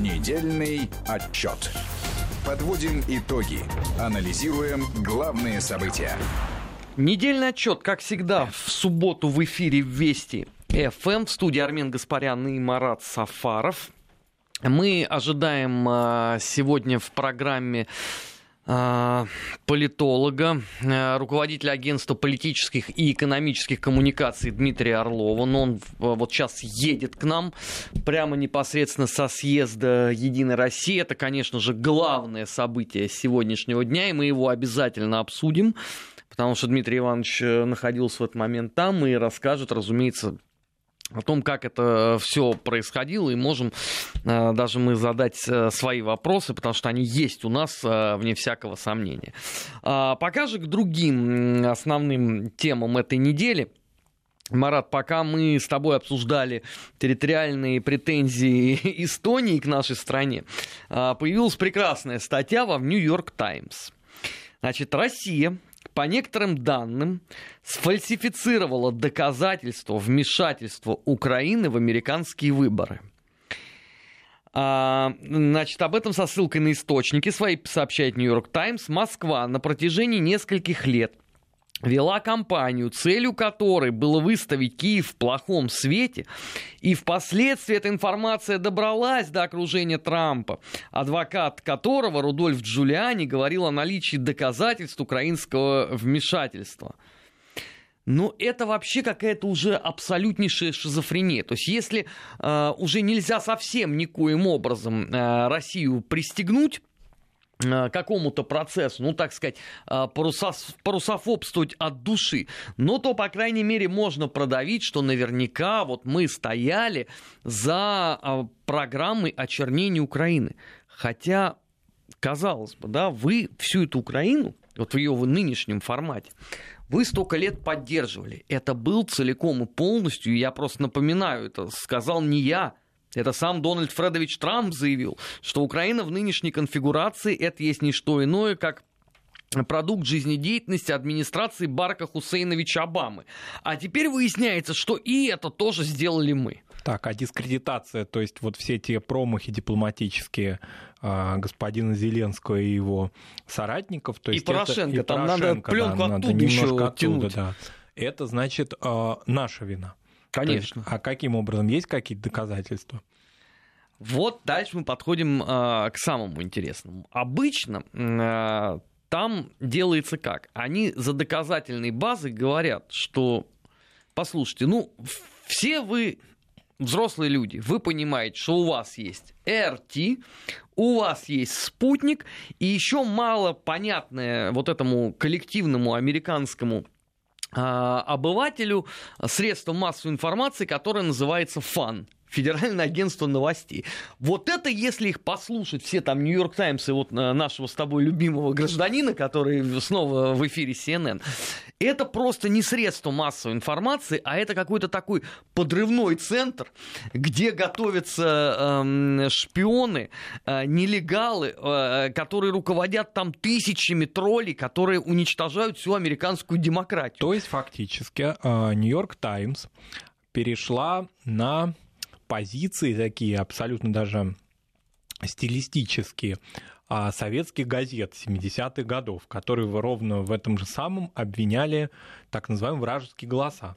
Недельный отчет. Подводим итоги. Анализируем главные события. Недельный отчет, как всегда, в субботу в эфире «Вести ФМ». В студии Армен Гаспарян и Марат Сафаров. Мы ожидаем сегодня в программе политолога, руководителя агентства политических и экономических коммуникаций Дмитрия Орлова. Но он вот сейчас едет к нам прямо непосредственно со съезда «Единой России». Это, конечно же, главное событие сегодняшнего дня, и мы его обязательно обсудим, потому что Дмитрий Иванович находился в этот момент там и расскажет, разумеется, о том, как это все происходило, и можем даже мы задать свои вопросы, потому что они есть у нас, вне всякого сомнения. Пока же к другим основным темам этой недели. Марат, пока мы с тобой обсуждали территориальные претензии Эстонии к нашей стране, появилась прекрасная статья в «Нью-Йорк Таймс». Значит, Россия, по некоторым данным, сфальсифицировала доказательства вмешательства Украины в американские выборы. Значит, об этом со ссылкой на источники свои сообщает «Нью-Йорк Таймс». Москва на протяжении нескольких лет вела кампанию, целью которой было выставить Киев в плохом свете, и впоследствии эта информация добралась до окружения Трампа, адвокат которого, Рудольф Джулиани, говорил о наличии доказательств украинского вмешательства. Но это вообще какая-то уже абсолютнейшая шизофрения. То есть если уже нельзя совсем никоим образом Россию пристегнуть какому-то процессу, ну, так сказать, парусофобствовать от души, но то, по крайней мере, можно продавить, что наверняка вот мы стояли за программой очернения Украины. Хотя, казалось бы, да, вы всю эту Украину, вот в ее нынешнем формате, вы столько лет поддерживали. Это был целиком и полностью, я просто напоминаю, это сказал не я, это сам Дональд Фредович Трамп заявил, что Украина в нынешней конфигурации — это есть не что иное, как продукт жизнедеятельности администрации Барака Хусейновича Обамы. А теперь выясняется, что и это тоже сделали мы. Так, а дискредитация, то есть вот все те промахи дипломатические господина Зеленского и его соратников. То есть и Порошенко, это, и там Порошенко, надо пленку да, оттуда еще оттянуть. Да. Это значит наша вина. Конечно. А каким образом? Есть какие-то доказательства? Вот дальше мы подходим к самому интересному. Обычно там делается как? Они за доказательной базой говорят, что, послушайте, ну, все вы взрослые люди, вы понимаете, что у вас есть РТ, у вас есть спутник, и еще мало понятное вот этому коллективному американскому обывателю средства массовой информации, которое называется ФАН, Федеральное агентство новостей. Вот это, если их послушать, все там «Нью-Йорк Таймс» и вот нашего с тобой любимого гражданина, который снова в эфире CNN, это просто не средство массовой информации, а это какой-то такой подрывной центр, где готовятся шпионы, нелегалы, которые руководят там тысячами троллей, которые уничтожают всю американскую демократию. То есть фактически «Нью-Йорк Таймс» перешла на позиции такие абсолютно даже стилистические советских газет 70-х годов, которые ровно в этом же самом обвиняли так называемые вражеские голоса.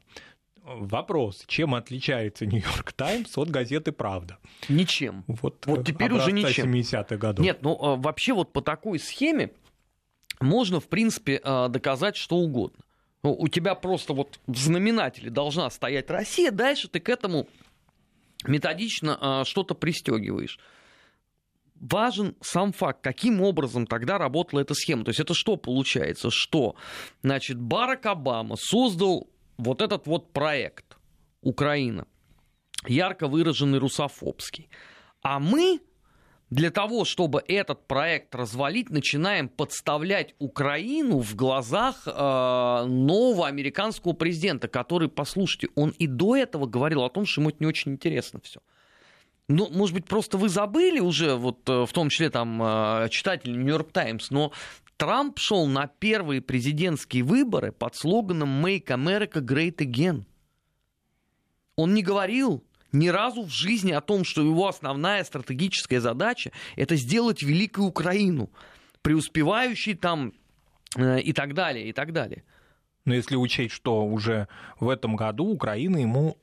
Вопрос, чем отличается «Нью-Йорк Таймс» от газеты «Правда»? Ничем. Вот теперь уже ничем. 70-х годов. Нет, ну вообще вот по такой схеме можно, в принципе, доказать что угодно. У тебя просто вот в знаменателе должна стоять Россия, дальше ты к этому методично что-то пристегиваешь. Важен сам факт, каким образом тогда работала эта схема. То есть это что получается? Что, значит, Барак Обама создал вот этот вот проект «Украина», ярко выраженный русофобский. А мы для того, чтобы этот проект развалить, начинаем подставлять Украину в глазах нового американского президента, который, послушайте, он и до этого говорил о том, что ему это не очень интересно все. Ну, может быть, просто вы забыли уже, вот в том числе там читатели «Нью-Йорк Таймс», но Трамп шел на первые президентские выборы под слоганом «Make America Great Again». Он не говорил ни разу в жизни о том, что его основная стратегическая задача – это сделать великую Украину, преуспевающей там и так далее, и так далее. Но если учесть, что уже в этом году Украина ему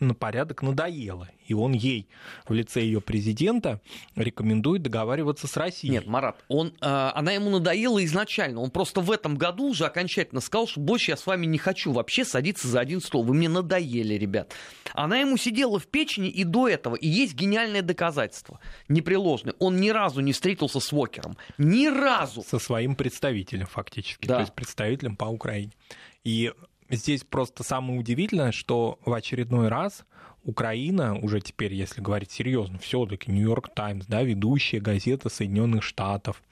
на порядок надоело, и он ей в лице ее президента рекомендует договариваться с Россией. Нет, Марат, она ему надоела изначально, он просто в этом году уже окончательно сказал, что больше я с вами не хочу вообще садиться за один стол, вы мне надоели, ребят. Она ему сидела в печени и до этого, и есть гениальное доказательство, непреложное, он ни разу не встретился с Уокером, ни разу. Со своим представителем фактически, да. То есть представителем по Украине. И здесь просто самое удивительное, что в очередной раз Украина, уже теперь, если говорить серьезно, все-таки Нью-Йорк Таймс, да, ведущая газета Соединенных Штатов.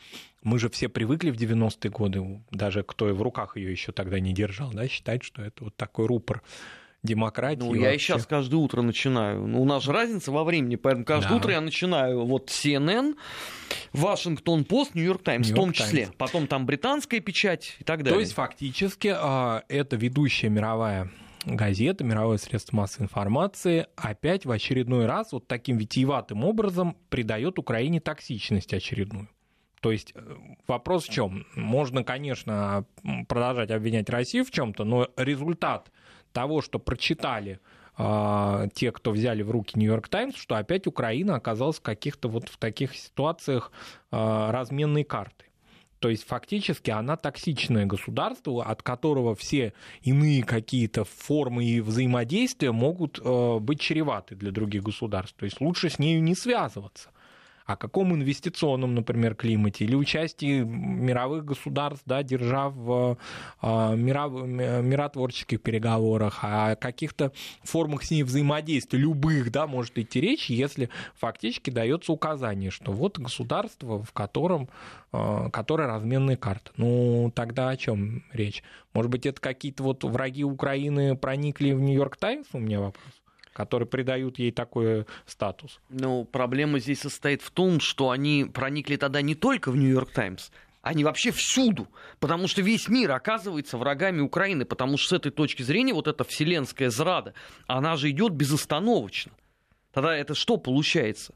Мы же все привыкли в 90-е годы, даже кто и в руках ее еще тогда не держал, да, считать, что это вот такой рупор демократии. Ну, я и сейчас каждое утро начинаю. У нас же разница во времени, поэтому каждое утро я начинаю вот CNN, Washington Post, New York Times, в том числе. Потом там британская печать и так далее. То есть фактически это ведущая мировая газета, мировое средство массовой информации опять в очередной раз вот таким витиеватым образом придает Украине токсичность очередную. То есть вопрос в чем? Можно, конечно, продолжать обвинять Россию в чем-то, но результат того, что прочитали те, кто взяли в руки «Нью-Йорк Таймс», что опять Украина оказалась в каких-то вот в таких ситуациях разменной карты. То есть фактически она токсичное государство, от которого все иные какие-то формы и взаимодействия могут быть чреваты для других государств. То есть лучше с нею не связываться. О каком инвестиционном, например, климате или участии мировых государств, да, держав в миротворческих переговорах, о каких-то формах с ней взаимодействия, любых, да, может идти речь, если фактически дается указание, что вот государство, в котором которое разменная карта. Ну, тогда о чем речь? Может быть, это какие-то вот враги Украины проникли в Нью-Йорк Таймс? У меня вопрос. Которые придают ей такой статус. Ну, проблема здесь состоит в том, что они проникли тогда не только в «Нью-Йорк Таймс», они вообще всюду, потому что весь мир оказывается врагами Украины, потому что с этой точки зрения вот эта вселенская зрада, она же идет безостановочно. Тогда это что получается?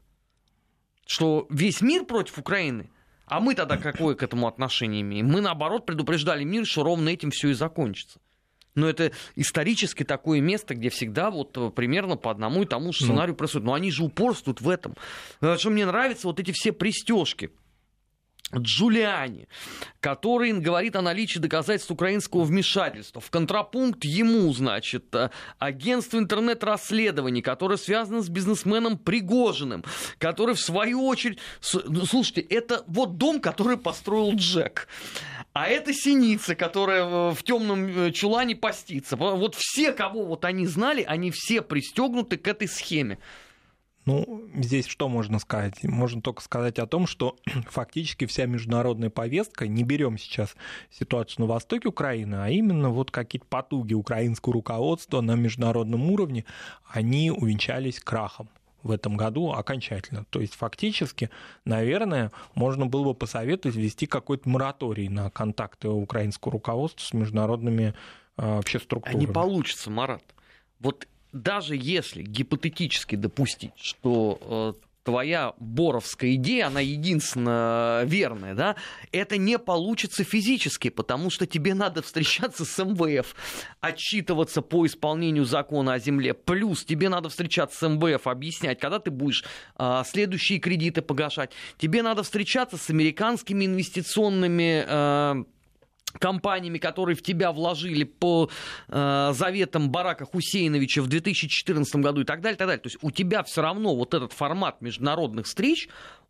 Что весь мир против Украины? А мы тогда какое к этому отношение имеем? Мы, наоборот, предупреждали мир, что ровно этим все и закончится. Но это исторически такое место, где всегда вот примерно по одному и тому же сценарию происходит. Но они же упорствуют в этом. Что мне нравятся вот эти все пристежки. Джулиани, который говорит о наличии доказательств украинского вмешательства. В контрапункт ему, значит, агентство интернет-расследований, которое связано с бизнесменом Пригожиным, который, в свою очередь... Слушайте, это вот дом, который построил Джек. А это синица, которая в темном чулане постится. Вот все, кого вот они знали, они все пристегнуты к этой схеме. Ну, здесь что можно сказать? Можно только сказать о том, что фактически вся международная повестка, не берем сейчас ситуацию на востоке Украины, а именно вот какие-то потуги украинского руководства на международном уровне, они увенчались крахом в этом году окончательно. То есть фактически, наверное, можно было бы посоветовать ввести какой-то мораторий на контакты украинского руководства с международными вообще структурами. Не получится, Марат. Вот даже если гипотетически допустить, что твоя боровская идея, она единственно верная, да, это не получится физически, потому что тебе надо встречаться с МВФ, отчитываться по исполнению закона о земле, плюс тебе надо встречаться с МВФ, объяснять, когда ты будешь следующие кредиты погашать, тебе надо встречаться с американскими инвестиционными компаниями, которые в тебя вложили по заветам Барака Хусейновича в 2014 году и так далее, так далее. То есть у тебя все равно вот этот формат международных встреч,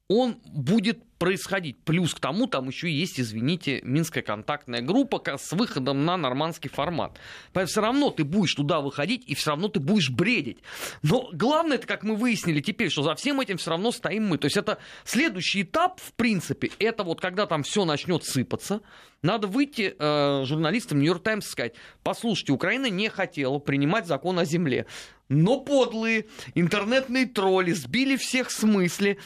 он будет происходить. Плюс к тому, там еще есть, извините, Минская контактная группа с выходом на нормандский формат. Поэтому все равно ты будешь туда выходить и все равно ты будешь бредить. Но главное, это, как мы выяснили теперь, что за всем этим все равно стоим мы. То есть это следующий этап, в принципе, это вот когда там все начнет сыпаться, надо выйти журналистам «Нью-Йорк Таймс» и сказать: послушайте, Украина не хотела принимать закон о земле. Но подлые интернетные тролли сбили всех с мысли.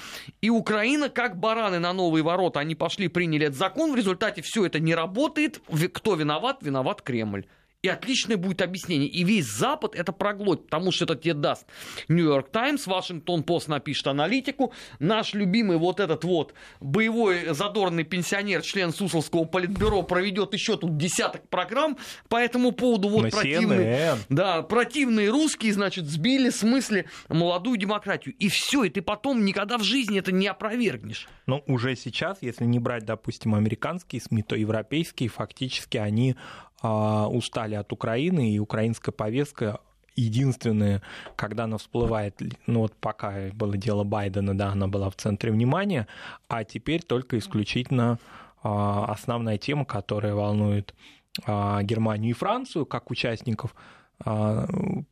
И Украина, как бараны на новые ворота, они пошли, приняли этот закон. В результате все это не работает. Кто виноват? Виноват Кремль. и отличное будет объяснение. И весь Запад это проглотит, потому что это тебе даст Нью-Йорк Таймс, Вашингтон Пост напишет аналитику, наш любимый вот этот вот боевой задорный пенсионер, член Сусловского политбюро, проведет еще тут десяток программ по этому поводу. Вот противные русские, значит, сбили с мысли молодую демократию. И все, и ты потом никогда в жизни это не опровергнешь. Но уже сейчас, если не брать, допустим, американские СМИ, то европейские фактически они устали от Украины, и украинская повестка единственная, когда она всплывает, ну вот пока было дело Байдена, да, она была в центре внимания, а теперь только исключительно основная тема, которая волнует Германию и Францию как участников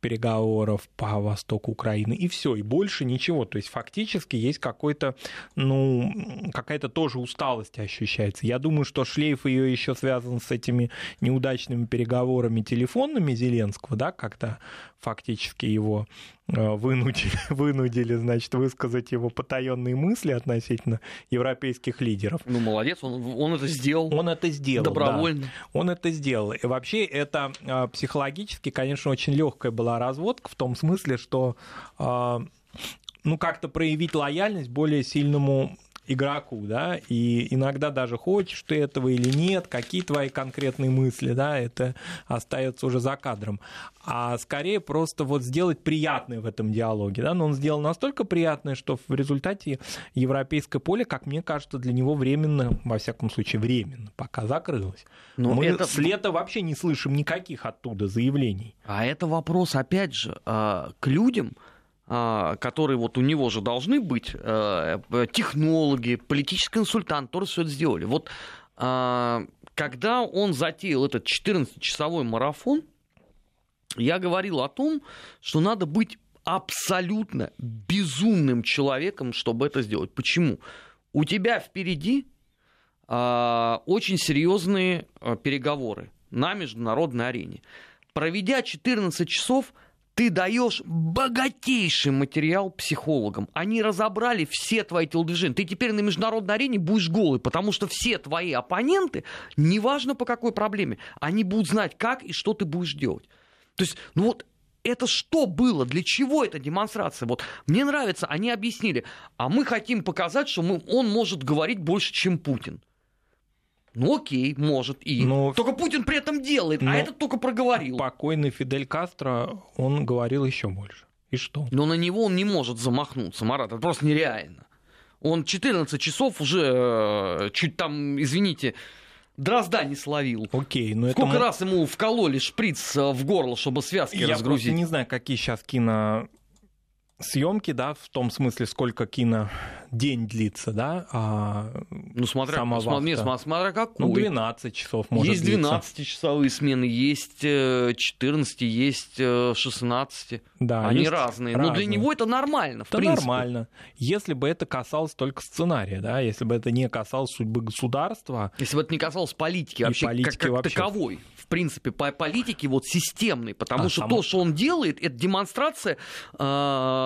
переговоров по востоку Украины, и все, и больше ничего. То есть фактически есть какой-то, какая-то тоже усталость ощущается. Я думаю, что шлейф ее еще связан с этими неудачными переговорами телефонными Зеленского, да, как-то фактически его вынудили, значит, высказать его потаенные мысли относительно европейских лидеров. Ну, молодец, он это сделал. Он это сделал. Добровольно. Да. Он это сделал. И вообще, это психологически, конечно, очень легкая была разводка в том смысле, что как-то проявить лояльность более сильному игроку, да, и иногда даже хочешь ты этого или нет, какие твои конкретные мысли, да, это остается уже за кадром, а скорее просто вот сделать приятное в этом диалоге, да, но он сделал настолько приятное, что в результате европейское поле, как мне кажется, для него временно, во всяком случае временно, пока закрылось. Но мы с лета вообще не слышим никаких оттуда заявлений. А это вопрос, опять же, к людям, которые вот у него же должны быть технологи, политический консультант, которые все это сделали. Вот когда он затеял этот 14-часовой марафон, я говорил о том, что надо быть абсолютно безумным человеком, чтобы это сделать. Почему? У тебя впереди очень серьезные переговоры на международной арене. Проведя 14 часов, ты даешь богатейший материал психологам. Они разобрали все твои телодвижения. Ты теперь на международной арене будешь голый, потому что все твои оппоненты, неважно по какой проблеме, они будут знать, как и что ты будешь делать. То есть, это что было? Для чего эта демонстрация? Вот мне нравится, они объяснили. А мы хотим показать, что он может говорить больше, чем Путин. Окей, может и. Только Путин при этом делает, а этот только проговорил. Покойный Фидель Кастро, он говорил еще больше. И что? Но на него он не может замахнуться, Марат, это просто нереально. Он 14 часов уже чуть там, извините, дрозда не словил. Окей, но сколько раз ему вкололи шприц в горло, чтобы связки разгрузить? Я просто не знаю, какие сейчас съемки, да, в том смысле, сколько кинодень длится, да, смотря какой. 12 часов может длиться. Есть 12-часовые смены, есть 14, есть 16. Да, они разные. Но для него это нормально, в принципе. Это нормально. Если бы это касалось только сценария, да, если бы это не касалось судьбы государства. Если бы это не касалось политики вообще, как таковой. В принципе, по политике системной, потому что то, что он делает, это демонстрация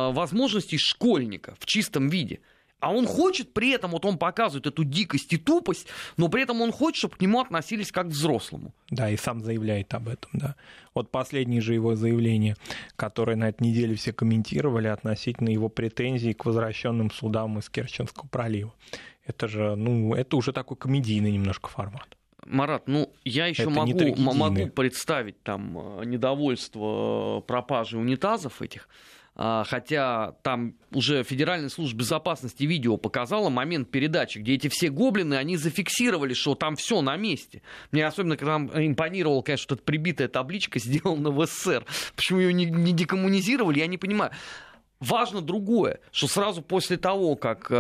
возможностей школьника в чистом виде. А он хочет при этом, он показывает эту дикость и тупость, но при этом он хочет, чтобы к нему относились как к взрослому. Да, и сам заявляет об этом, да. Вот последнее же его заявление, которое на этой неделе все комментировали относительно его претензий к возвращенным судам из Керченского пролива. Это же, это уже такой комедийный немножко формат. Марат, я еще могу представить там недовольство пропажей унитазов этих, хотя там уже Федеральная служба безопасности видео показала момент передачи, где эти все гоблины, они зафиксировали, что там все на месте. Мне особенно там импонировала, конечно, что эта прибитая табличка сделана в СССР. Почему ее не декоммунизировали, я не понимаю. Важно другое, что сразу после того, как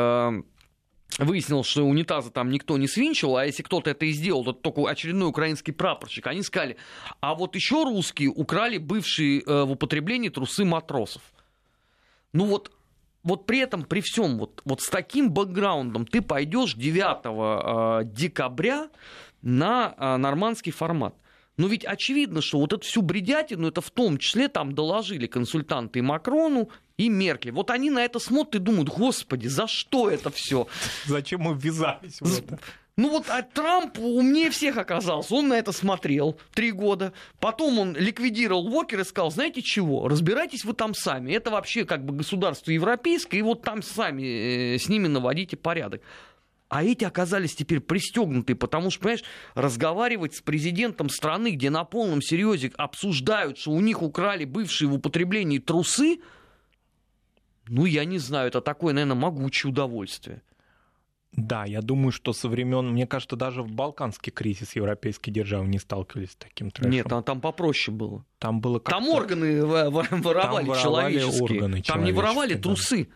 выяснилось, что унитазы там никто не свинчил, а если кто-то это и сделал, то только очередной украинский прапорщик. Они сказали, а вот еще русские украли бывшие в употреблении трусы матросов. При этом, при всем, с таким бэкграундом ты пойдешь 9 декабря на нормандский формат. Но ведь очевидно, что эту всю бредятину, это в том числе там доложили консультанты и Макрону, и Меркель. Они на это смотрят и думают, господи, за что это все? Зачем мы ввязались в это? Ну вот а Трамп умнее всех оказался. Он на это смотрел 3 года. Потом он ликвидировал Уокера и сказал, знаете чего, разбирайтесь вы там сами. Это вообще как бы государство европейское, и вот там сами с ними наводите порядок. А эти оказались теперь пристегнуты, потому что, понимаешь, разговаривать с президентом страны, где на полном серьезе обсуждают, что у них украли бывшие в употреблении трусы, ну, я не знаю, это такое, наверное, могучее удовольствие. Да, я думаю, что со времен, мне кажется, даже в балканский кризис европейские державы не сталкивались с таким трэшем. Нет, там попроще было. Там было как-то... Там органы воровали человеческие. Органы там не воровали трусы.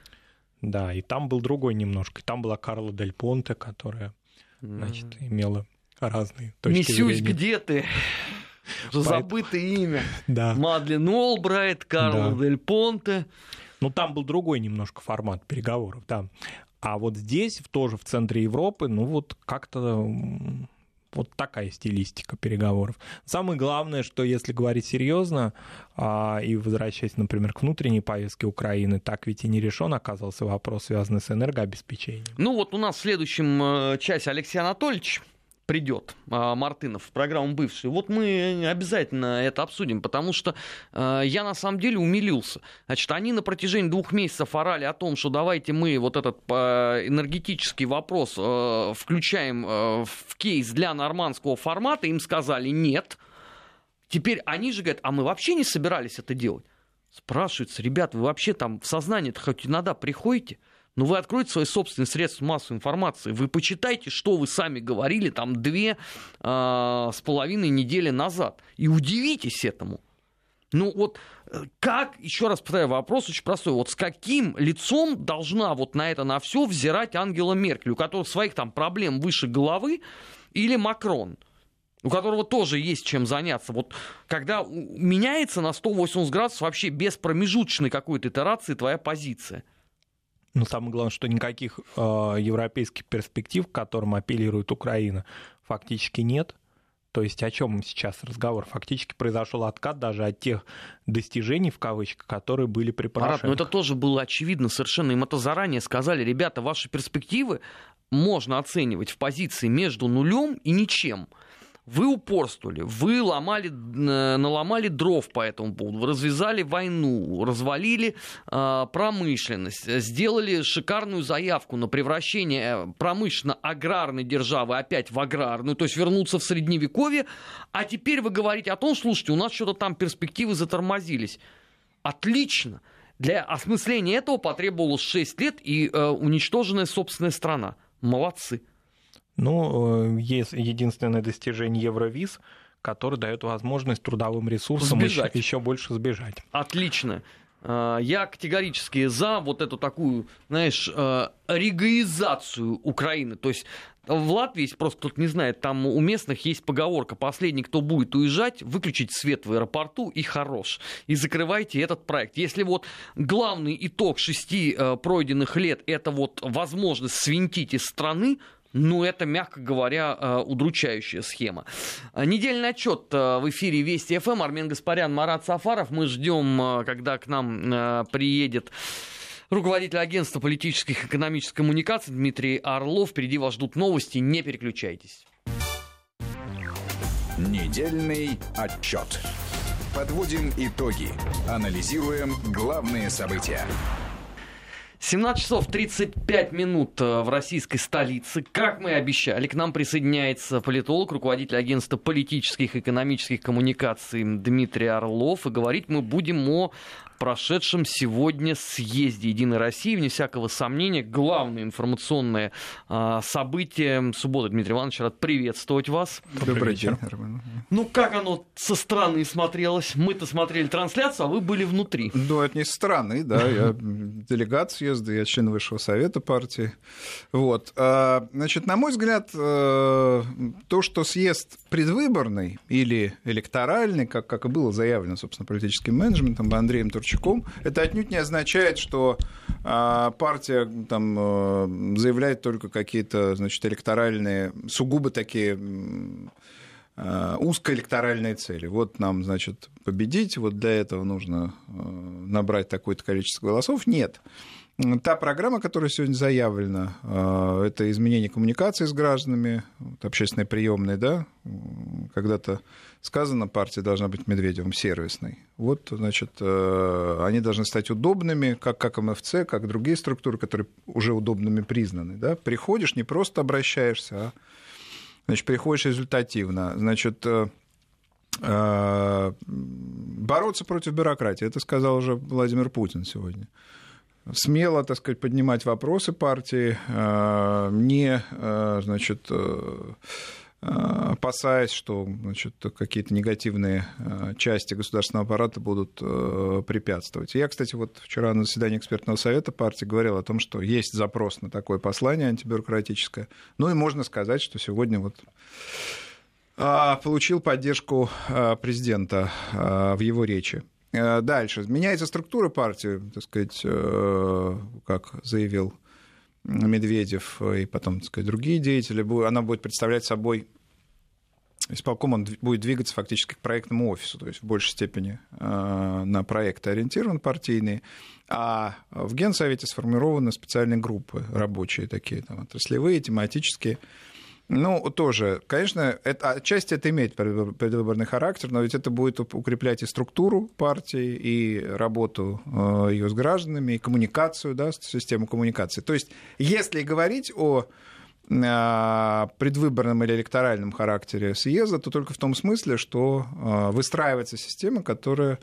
Да, и там был другой немножко. Там была Карла Дель Понте, которая, значит, имела разные точки зрения. «Мисюсь, где ты?» Забытое имя. Да. Мадлен Олбрайт, Карла Дель Понте. Ну, там был другой немножко формат переговоров, да. А вот здесь, тоже в центре Европы, ну вот как-то вот такая стилистика переговоров. Самое главное, что если говорить серьезно, и возвращаясь, например, к внутренней повестке Украины, так ведь и не решен оказался вопрос, связанный с энергообеспечением. Ну вот у нас в следующем часть Алексей Анатольевич придет, Мартынов, в программу «Бывший». Вот мы обязательно это обсудим, потому что я на самом деле умилился. Значит, они на протяжении 2 месяцев орали о том, что давайте мы вот этот энергетический вопрос включаем в кейс для нормандского формата. Им сказали нет. Теперь они же говорят, а мы вообще не собирались это делать. Спрашиваются, ребят, вы вообще там в сознание-то хоть иногда приходите? Но вы откроете свои собственные средства массовой информации, вы почитайте, что вы сами говорили там 2,5 недели назад, и удивитесь этому. Ну вот как, еще раз повторяю, вопрос очень простой, вот с каким лицом должна вот на это, на все взирать Ангела Меркель, у которой своих там проблем выше головы, или Макрон, у которого тоже есть чем заняться. Вот когда меняется на 180 градусов вообще без промежуточной какой-то итерации твоя позиция. Но самое главное, что никаких европейских перспектив, к которым апеллирует Украина, фактически нет. То есть о чем сейчас разговор? Фактически произошел откат даже от тех достижений, в кавычках, которые были при Порошенко. Марат, но это тоже было очевидно совершенно. Им это заранее сказали. Ребята, ваши перспективы можно оценивать в позиции между нулем и ничем. Вы упорствовали, вы наломали дров по этому поводу, вы развязали войну, развалили промышленность, сделали шикарную заявку на превращение промышленно-аграрной державы опять в аграрную, то есть вернуться в Средневековье, а теперь вы говорите о том, слушайте, у нас что-то там перспективы затормозились. Отлично! Для осмысления этого потребовалось 6 лет и уничтоженная собственная страна. Молодцы! Ну, есть единственное достижение Евровиз, который дает возможность трудовым ресурсам еще больше сбежать. Отлично. Я категорически за вот эту такую, знаешь, ригаизацию Украины. То есть в Латвии, если просто кто-то не знает, там у местных есть поговорка: «Последний, кто будет уезжать, выключить свет в аэропорту и хорош». И закрывайте этот проект. Если вот главный итог 6 пройденных лет – это вот возможность свинтить из страны, ну, это, мягко говоря, удручающая схема. Недельный отчет в эфире Вести ФМ. Армен Гаспарян, Марат Сафаров. Мы ждем, когда к нам приедет руководитель агентства политических и экономических коммуникаций Дмитрий Орлов. Впереди вас ждут новости. Не переключайтесь. Недельный отчет. Подводим итоги. Анализируем главные события. 17 часов 35 минут в российской столице. Как мы и обещали, к нам присоединяется политолог, руководитель агентства политических и экономических коммуникаций Дмитрий Орлов. И говорить мы будем о прошедшем сегодня съезде «Единой России». Вне всякого сомнения, главное информационное событие субботы. Дмитрий Иванович, рад приветствовать вас. Добрый день. Ну, как оно со стороны смотрелось? Мы-то смотрели трансляцию, а вы были внутри. Ну, это не со стороны, да. Я делегат съезда, я член Высшего совета партии. Вот. Значит, на мой взгляд, то, что съезд предвыборный или электоральный, как и было заявлено, собственно, политическим менеджментом Андреем Турчаковым, это отнюдь не означает, что партия там заявляет только какие-то, значит, электоральные, сугубо такие узкоэлекторальные цели. Вот нам, значит, победить, вот для этого нужно набрать такое-то количество голосов. Нет. та программа, которая сегодня заявлена, это изменение коммуникации с гражданами, общественные приемные, да, когда-то сказано, партия должна быть Медведевым сервисной. Вот, значит, они должны стать удобными, как МФЦ, как другие структуры, которые уже удобными признаны, да. Приходишь, не просто обращаешься, а, значит, приходишь результативно, значит... Бороться против бюрократии, это сказал уже Владимир Путин сегодня. Смело, так сказать, поднимать вопросы партии, не, значит, опасаясь, что, значит, какие-то негативные части государственного аппарата будут препятствовать. Я, кстати, вот вчера на заседании экспертного совета партии говорил о том, что есть запрос на такое послание антибюрократическое. Ну и можно сказать, что сегодня вот... Получил поддержку президента в его речи. Дальше. Меняется структура партии, так сказать, как заявил Медведев и потом, так сказать, другие деятели. Она будет представлять собой... Исполком, он будет двигаться фактически к проектному офису, то есть в большей степени на проекты ориентирован партийные, а в Генсовете сформированы специальные группы рабочие такие, там, отраслевые, тематические. Ну, тоже, конечно, это, отчасти это имеет предвыборный характер, но ведь это будет укреплять и структуру партии, и работу ее с гражданами, и коммуникацию, да, систему коммуникации. То есть, если говорить о предвыборном или электоральном характере съезда, то только в том смысле, что выстраивается система, которая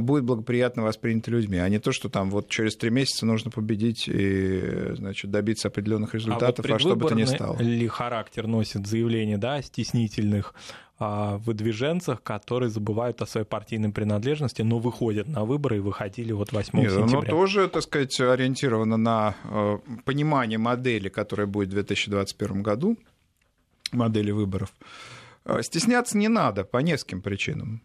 будет благоприятно воспринято людьми, а не то, что там вот через 3 месяца нужно победить и, значит, добиться определенных результатов, а что бы то ни стало. Ли характер носит заявление, да, о стеснительных выдвиженцах, которые забывают о своей партийной принадлежности, но выходят на выборы и выходили вот 8 сентября. Оно тоже, так сказать, ориентировано на понимание модели, которая будет в 2021 году, модели выборов. Стесняться не надо по нескольким причинам.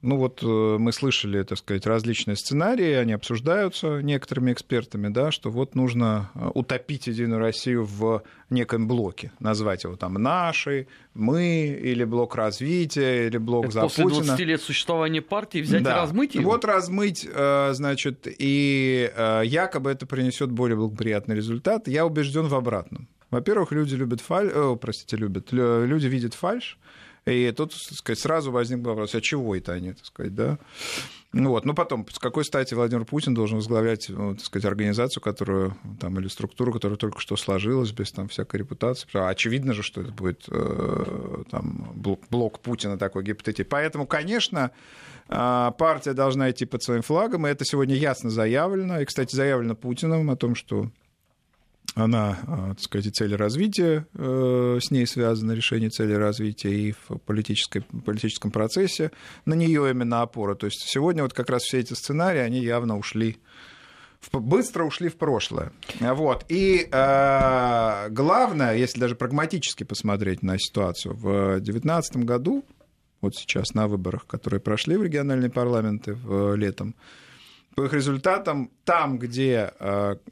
Ну вот мы слышали, так сказать, различные сценарии, они обсуждаются некоторыми экспертами, да, что вот нужно утопить Единую Россию в неком блоке, назвать его там «наши», «мы», или блок развития, или блок это «за после Путина». 20 лет существования партии взять, да, и размыть его? Вот размыть, значит, и якобы это принесет более благоприятный результат. Я убежден в обратном. Во-первых, люди любят люди видят фальшь. И тут, так сказать, сразу возник вопрос, а чего это они, так сказать, да? Вот. Но потом, с какой стати Владимир Путин должен возглавлять, так сказать, организацию, которую, там, или структуру, которая только что сложилась, без там всякой репутации. Очевидно же, что это будет там, блок Путина такой гипотетический. Поэтому, конечно, партия должна идти под своим флагом, и это сегодня ясно заявлено. И, кстати, заявлено Путиным о том, что... Она, так сказать, цели развития, с ней связано решение цели развития и в политическом процессе, на нее именно опора. То есть сегодня вот как раз все эти сценарии, они явно быстро ушли в прошлое. Вот. И главное, если даже прагматически посмотреть на ситуацию, в 2019 году, вот сейчас на выборах, которые прошли в региональные парламенты летом, по их результатам, там, где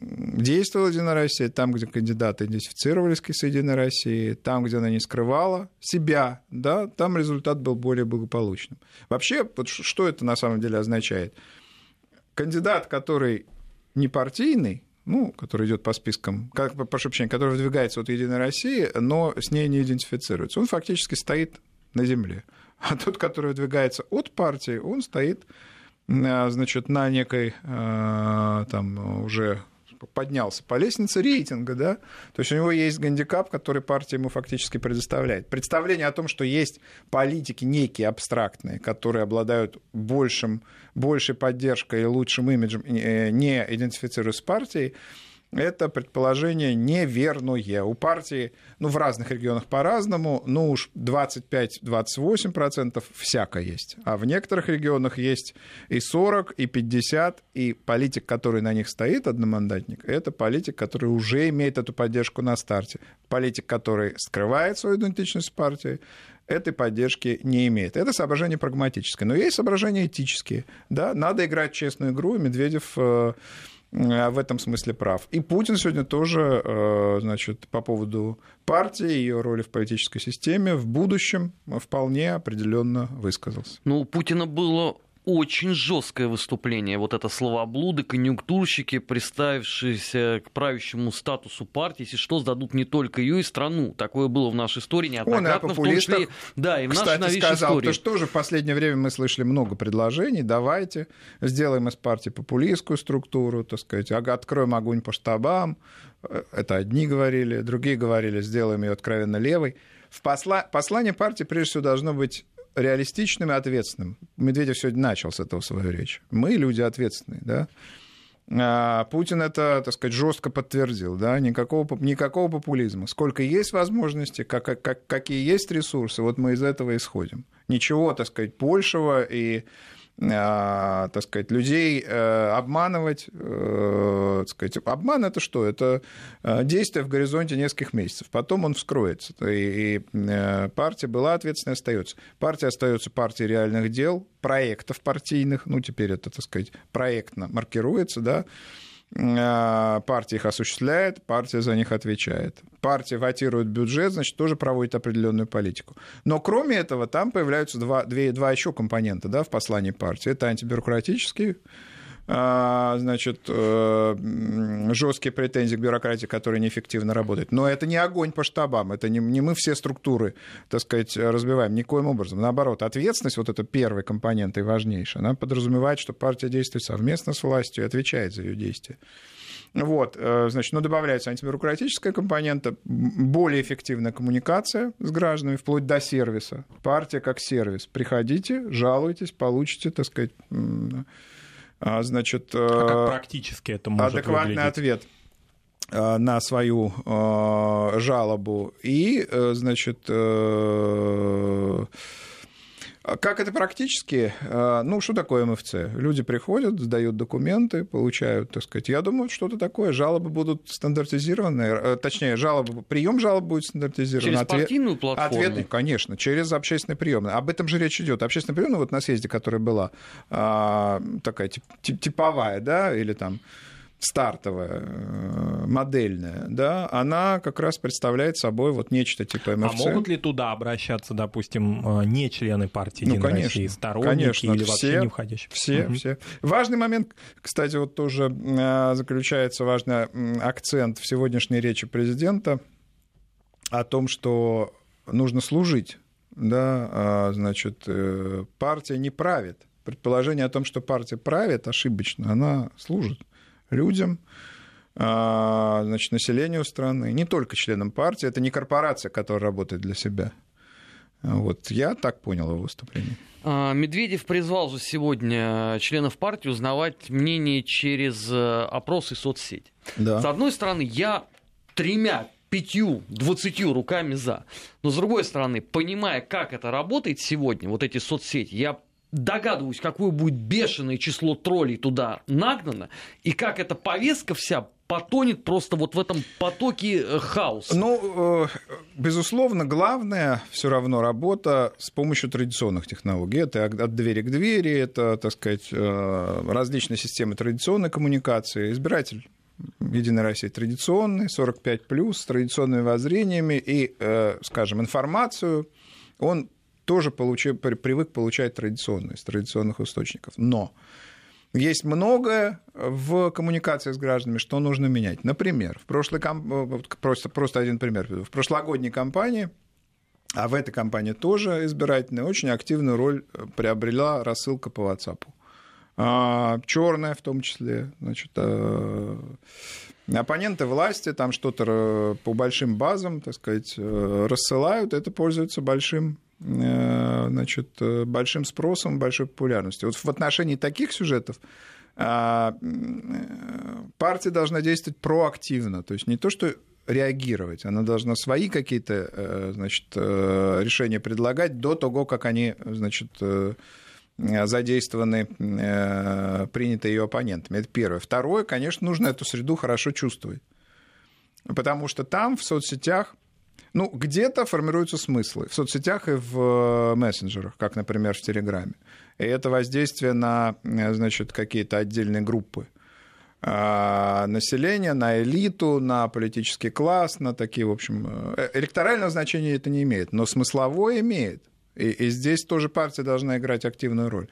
действовала Единая Россия, там, где кандидаты идентифицировались с Единой Россией, там, где она не скрывала себя, да, там результат был более благополучным. Вообще, вот что это на самом деле означает? Кандидат, который не партийный, ну, который идет по спискам, который выдвигается от Единой России, но с ней не идентифицируется, он фактически стоит на земле. А тот, который выдвигается от партии, он стоит... Значит, на некой, там, уже поднялся по лестнице рейтинга, да, то есть у него есть гандикап, который партия ему фактически предоставляет. Представление о том, что есть политики некие абстрактные, которые обладают большей поддержкой и лучшим имиджем, не идентифицируясь с партией, это предположение неверное. У партии, ну, в разных регионах по-разному, ну, уж 25-28% всяко есть. А в некоторых регионах есть и 40, и 50, и политик, который на них стоит, одномандатник, это политик, который уже имеет эту поддержку на старте. Политик, который скрывает свою идентичность партии, этой поддержки не имеет. Это соображение прагматическое. Но есть соображения этические. Да? Надо играть честную игру, и Медведев... в этом смысле прав. И Путин сегодня тоже, значит, по поводу партии, ее роли в политической системе в будущем вполне определенно высказался. Ну, у Путина было очень жесткое выступление, вот это словоблуды, конъюнктурщики, приставившиеся к правящему статусу партии, если что, сдадут не только ее и страну. Такое было в нашей истории неоднократно, в том числе, да, и в нашей новейшей истории. Кстати, тоже в последнее время мы слышали много предложений, давайте сделаем из партии популистскую структуру, так сказать, откроем огонь по штабам, это одни говорили, другие говорили, сделаем ее откровенно левой. В послание партии, прежде всего, должно быть реалистичным и ответственным. Медведев сегодня начал с этого свою речь. Мы люди ответственные, да. А Путин это, так сказать, жестко подтвердил, да. Никакого популизма. Сколько есть возможностей, какие есть ресурсы, вот мы из этого исходим. Ничего, так сказать, большего и, так сказать, людей обманывать. Так сказать, обман — это что? Это действие в горизонте нескольких месяцев. Потом он вскроется. И партия была ответственной, остается. Партия остается партией реальных дел, проектов партийных. Ну, теперь это, так сказать, проектно маркируется, да. Партия их осуществляет, партия за них отвечает. Партия вотирует бюджет, значит, тоже проводит определенную политику. Но кроме этого, там появляются два еще компонента, да, в послании партии. Это антибюрократические, значит, жесткие претензии к бюрократии, которая неэффективно работает. Но это не огонь по штабам, это не мы все структуры, так сказать, разбиваем никоим образом. Наоборот, ответственность, вот это первый компонент и важнейший, она подразумевает, что партия действует совместно с властью и отвечает за ее действия. Вот, значит, но добавляется антибюрократическая компонента, более эффективная коммуникация с гражданами, вплоть до сервиса. Партия как сервис. Приходите, жалуйтесь, получите, так сказать, значит, как практически это может адекватный выглядеть? Ответ на свою жалобу. И, значит, как это практически? Ну, что такое МФЦ? Люди приходят, сдают документы, получают, так сказать. Я думаю, что-то такое. Жалобы будут стандартизированы. Точнее, прием жалоб будет стандартизирован. Через партийную платформу? Ответ, конечно, через общественные приемы. Об этом же речь идет. Общественная приемная вот на съезде, которая была такая типовая, да, или там стартовая, модельная, да, она как раз представляет собой вот нечто типа МФЦ. А могут ли туда обращаться, допустим, не члены партии «Единая Россия», сторонники, конечно, или вообще все, не входящие? Все. Важный момент, кстати, вот тоже заключается важный акцент в сегодняшней речи президента о том, что нужно служить, да, значит, партия не правит. Предположение о том, что партия правит, ошибочно, она служит людям, значит, населению страны, не только членам партии. Это не корпорация, которая работает для себя. Вот я так понял его выступление. Медведев призвал же сегодня членов партии узнавать мнение через опросы соцсети. Да. С одной стороны, я 3, 5, 20 руками за. Но с другой стороны, понимая, как это работает сегодня, вот эти соцсети, я догадываюсь, какое будет бешеное число троллей туда нагнано, и как эта повестка вся потонет просто вот в этом потоке хаоса. Ну, безусловно, главная все равно работа с помощью традиционных технологий. Это от двери к двери, это, так сказать, различные системы традиционной коммуникации. Избиратель «Единая Россия» традиционный, 45+, с традиционными воззрениями и, скажем, информацию он тоже привык получать традиционно, из традиционных источников. Но есть многое в коммуникации с гражданами, что нужно менять. Например, просто один пример. В прошлогодней кампании, а в этой кампании тоже избирательной, очень активную роль приобрела рассылка по WhatsApp. Черная в том числе, значит, оппоненты власти там что-то по большим базам, так сказать, рассылают, это пользуется большим спросом, большой популярностью. Вот в отношении таких сюжетов партия должна действовать проактивно, то есть не то, что реагировать, она должна свои какие-то, значит, решения предлагать до того, как они, значит, задействованы, приняты ее оппонентами. Это первое. Второе, конечно, нужно эту среду хорошо чувствовать, потому что там в соцсетях, ну, где-то формируются смыслы в соцсетях и в мессенджерах, как, например, в Телеграме. И это воздействие на, значит, какие-то отдельные группы населения, на элиту, на политический класс, на такие, в общем... Электорального значения это не имеет, но смысловое имеет. И здесь тоже партия должна играть активную роль.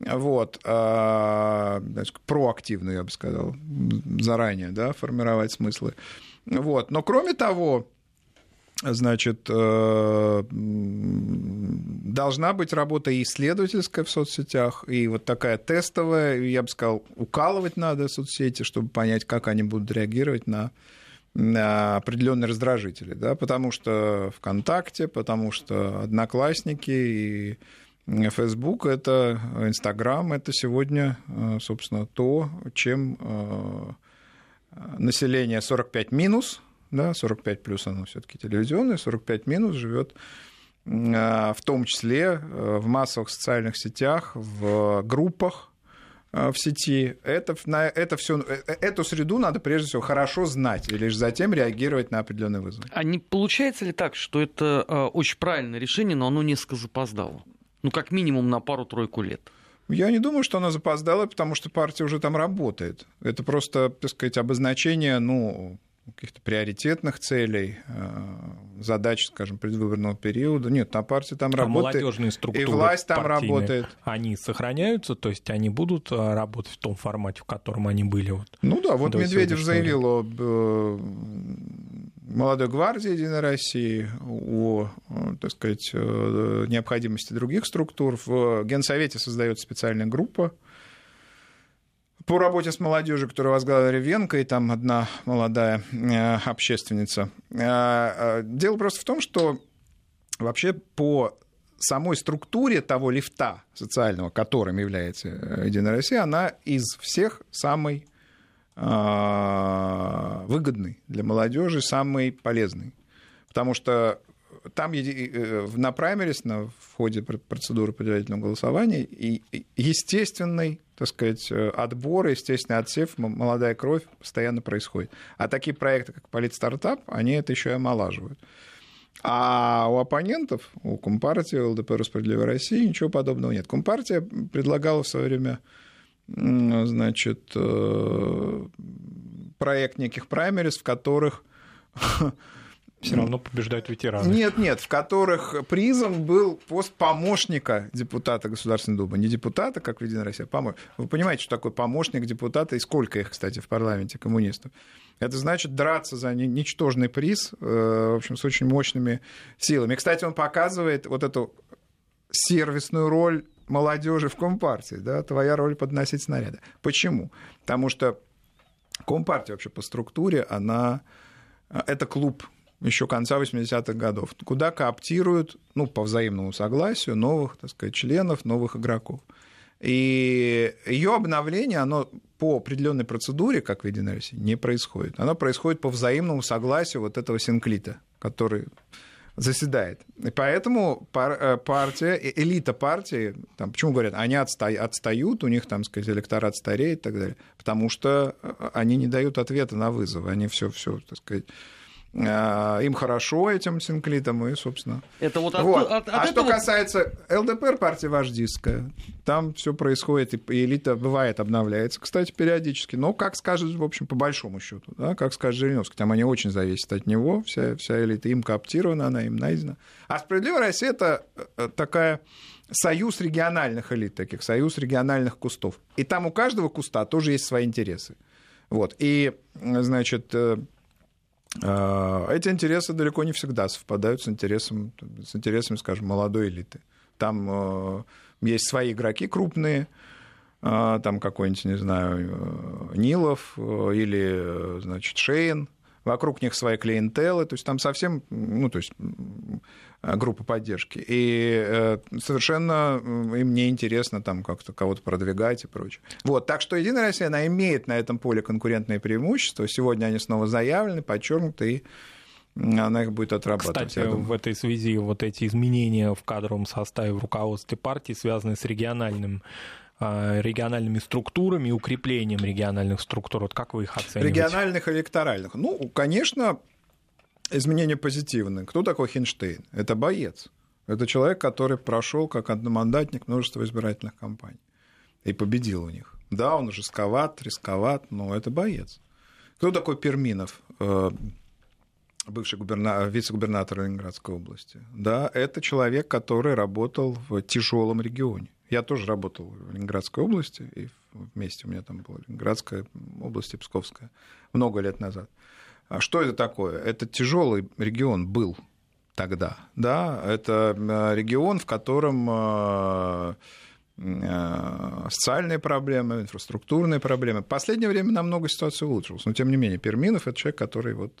Вот, проактивно, я бы сказал, заранее, да, формировать смыслы. Вот. Но кроме того, значит, должна быть работа и исследовательская в соцсетях, и вот такая тестовая, я бы сказал, укалывать надо соцсети, чтобы понять, как они будут реагировать на определенные раздражители, да, потому что ВКонтакте, потому что Одноклассники и Facebook, это Инстаграм, это сегодня, собственно, то, чем население 45 минус, да, 45 плюс оно все-таки телевизионное, 45 минус живет в том числе в массовых социальных сетях, в группах в сети. Это всё, эту среду надо прежде всего хорошо знать и лишь затем реагировать на определенные вызовы. А не получается ли так, что это очень правильное решение, но оно несколько запоздало? Ну, как минимум на пару-тройку лет. Я не думаю, что она запоздала, потому что партия уже там работает. Это просто, так сказать, обозначение, ну, каких-то приоритетных целей, задач, скажем, предвыборного периода. Нет, на партии там работает. Молодежные структуры и власть там работает. Они сохраняются, то есть они будут работать в том формате, в котором они были. Вот, ну да, вот Медведев заявил об Молодой гвардии Единой России, о, так сказать, необходимости других структур. В Генсовете создается специальная группа по работе с молодежью, которую возглавила Ревенко, и там одна молодая общественница. Дело просто в том, что вообще по самой структуре того лифта социального, которым является Единая Россия, она из всех самой выгодный для молодежи, самый полезный. Потому что там на праймерис, в ходе процедуры предварительного голосования, и естественный, так сказать, отбор, естественный отсев, молодая кровь постоянно происходит. А такие проекты, как политстартап, они это еще и омолаживают. А у оппонентов, у Компартии, у ЛДПР, Справедливой России ничего подобного нет. Компартия предлагала в свое время, значит, проект неких праймериз, в которых... Все равно побеждают ветераны. Нет, в которых призом был пост помощника депутата Государственной Думы. Не депутата, как в «Единой России», а помощника. Вы понимаете, что такое помощник депутата и сколько их, кстати, в парламенте коммунистов. Это значит драться за ничтожный приз, в общем, с очень мощными силами. И, кстати, он показывает вот эту сервисную роль молодежи в Компартии, да, твоя роль подносить снаряды. Почему? Потому что Компартия вообще по структуре, она это клуб еще конца 80-х годов, куда кооптируют, ну, по взаимному согласию, новых, так сказать, членов, новых игроков. И ее обновление, оно по определенной процедуре, как в «Единой России», не происходит. Оно происходит по взаимному согласию вот этого синклита, который заседает. И поэтому партия, элита партии, там, почему говорят, они отстают, у них, там, сказать, электорат стареет и так далее, потому что они не дают ответа на вызовы, они все, так сказать, им хорошо, этим синклитам, и, собственно... Это вот что касается ЛДПР, партия вождистская, там все происходит, и элита, бывает, обновляется, кстати, периодически, но, как скажет, в общем, по большому счету, да, как скажет Жириновский, там они очень зависят от него, вся элита им кооптирована, она им найдена. А «Справедливая Россия» — это такая... союз региональных элит таких, союз региональных кустов. И там у каждого куста тоже есть свои интересы. Вот. И, значит... Эти интересы далеко не всегда совпадают с интересами, скажем, молодой элиты. Там есть свои игроки крупные, там какой-нибудь, не знаю, Нилов или, значит, Шейн. Вокруг них свои клиентелы, то есть там совсем, ну, то есть группа поддержки. И совершенно им не интересно там как-то кого-то продвигать и прочее. Вот, так что «Единая Россия», она имеет на этом поле конкурентные преимущества. Сегодня они снова заявлены, подчеркнуты, и она их будет отрабатывать. Кстати, в этой связи вот эти изменения в кадровом составе, в руководстве партии, связаны с региональными структурами и укреплением региональных структур. Вот как вы их оцениваете? Региональных и электоральных. Ну, конечно, изменения позитивные. Кто такой Хинштейн? Это боец. Это человек, который прошел как одномандатник множество избирательных кампаний и победил у них. Да, он рисковат, но это боец. Кто такой Перминов, бывший вице-губернатор Ленинградской области? Да, это человек, который работал в тяжелом регионе. Я тоже работал в Ленинградской области, и вместе у меня там была Ленинградская область и Псковская много лет назад. А что это такое? Это тяжелый регион был тогда. Да? Это регион, в котором социальные проблемы, инфраструктурные проблемы. В последнее время намного ситуация улучшилась. Но, тем не менее, Перминов – это человек, который вот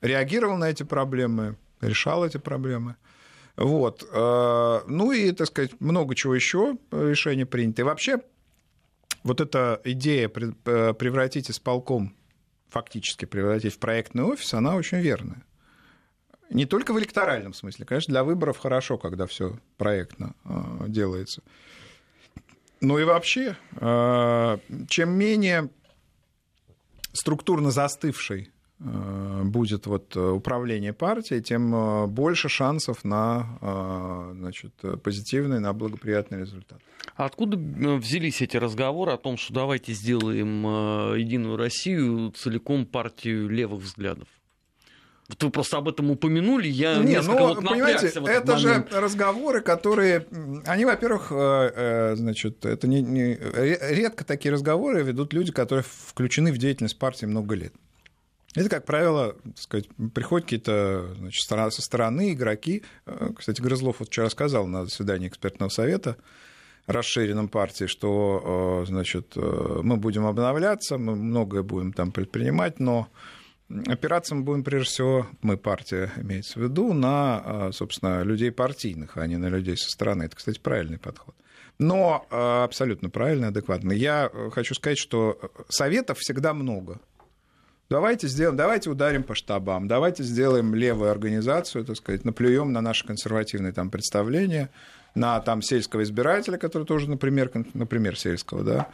реагировал на эти проблемы, решал эти проблемы. Вот. Ну и, так сказать, много чего еще решения приняты. И вообще вот эта идея превратить исполком, фактически превратить в проектный офис, она очень верная. Не только в электоральном смысле. Конечно, для выборов хорошо, когда все проектно делается. Ну и вообще, чем менее структурно застывшей будет вот управление партией, тем больше шансов на, значит, позитивный, на благоприятный результат. А откуда взялись эти разговоры о том, что давайте сделаем «Единую Россию» целиком партию левых взглядов? Вот вы просто об этом упомянули, я несколько напрягся в этот момент. Это же разговоры, которые... Они, во-первых, значит, это не... редко такие разговоры ведут люди, которые включены в деятельность партии много лет. Это, как правило, так сказать, приходят какие-то, значит, со стороны игроки. Кстати, Грызлов вот вчера сказал на заседании экспертного совета расширенном партии, что, значит, мы будем обновляться, мы многое будем там предпринимать, но опираться мы будем, прежде всего, мы, партия, имеется в виду, на, собственно, людей партийных, а не на людей со стороны. Это, кстати, правильный подход. Но абсолютно правильный, адекватный. Я хочу сказать, что советов всегда много. Давайте сделаем, давайте ударим по штабам, давайте сделаем левую организацию, так сказать, наплюем на наши консервативные там представления, на там сельского избирателя, который тоже, например, сельского, да,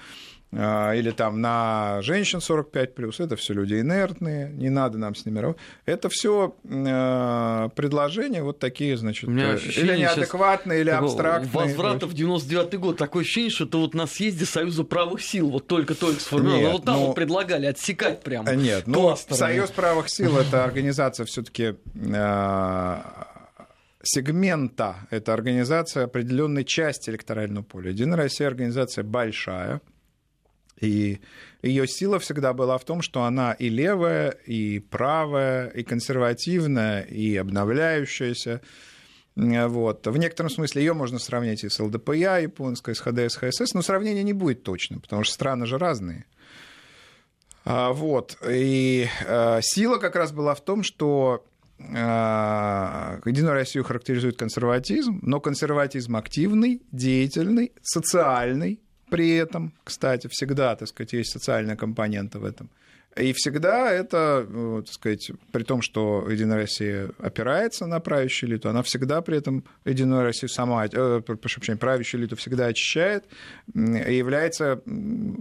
или там на женщин 45+, это все люди инертные, не надо нам с ними работать. Это все предложения вот такие, значит, или неадекватные, или абстрактные. Возврата в 99-й год. Такое ощущение, что это вот на съезде Союза правых сил вот только-только сформировано. Нет, вот там вот предлагали отсекать прям. Нет, ну Союз правых сил — это организация все-таки сегмента, это организация определенной части электорального поля. «Единая Россия» — организация большая. И ее сила всегда была в том, что она и левая, и правая, и консервативная, и обновляющаяся. Вот. В некотором смысле ее можно сравнить и с ЛДПЯ японской, с ХДС, ХСС, но сравнение не будет точным, потому что страны же разные. Вот. И сила как раз была в том, что «Единую Россию» характеризует консерватизм, но консерватизм активный, деятельный, социальный. При этом, кстати, всегда, так сказать, есть социальная компонента в этом. И всегда это, так сказать, при том, что «Единая Россия» опирается на правящую элиту, она всегда при этом «Единую Россию» сама, правящую элиту всегда очищает и является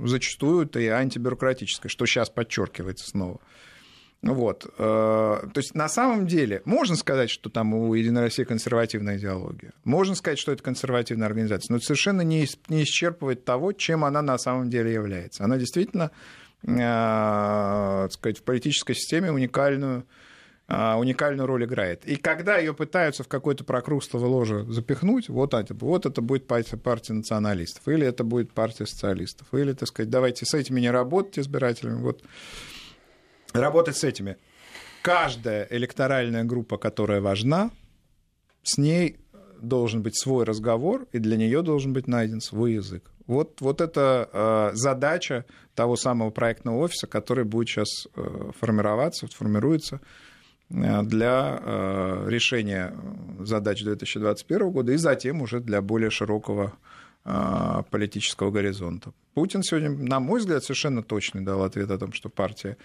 зачастую и антибюрократической, что сейчас подчеркивается снова. Вот. То есть, на самом деле, можно сказать, что там у «Единой России» консервативная идеология, можно сказать, что это консервативная организация, но это совершенно не исчерпывает того, чем она на самом деле является. Она действительно, так сказать, в политической системе уникальную роль играет. И когда ее пытаются в какое-то прокрустово ложе запихнуть, вот это будет партия националистов, или это будет партия социалистов, или, так сказать, давайте с этими не работать избирателями, вот... Работать с этими. Каждая электоральная группа, которая важна, с ней должен быть свой разговор, и для нее должен быть найден свой язык. Вот это задача того самого проектного офиса, который будет сейчас формируется для решения задач 2021 года и затем уже для более широкого политического горизонта. Путин сегодня, на мой взгляд, совершенно точно дал ответ о том, что партия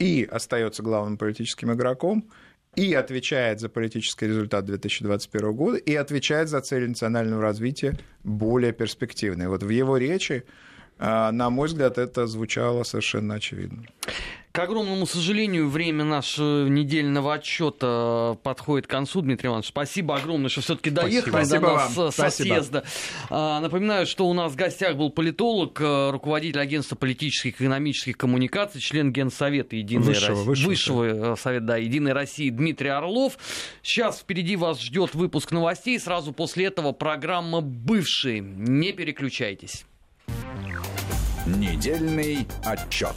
и остается главным политическим игроком, и отвечает за политический результат 2021 года, и отвечает за цели национального развития более перспективные. Вот в его речи, на мой взгляд, это звучало совершенно очевидно. К огромному сожалению, время нашего недельного отчета подходит к концу, Дмитрий Иванович. Спасибо огромное, что все-таки доехали до нас со съезда. Напоминаю, что у нас в гостях был политолог, руководитель агентства политических и экономических коммуникаций, член Генсовета Единой России Дмитрий Орлов. Сейчас впереди вас ждет выпуск новостей. Сразу после этого программа «Бывшие». Не переключайтесь. Недельный отчет.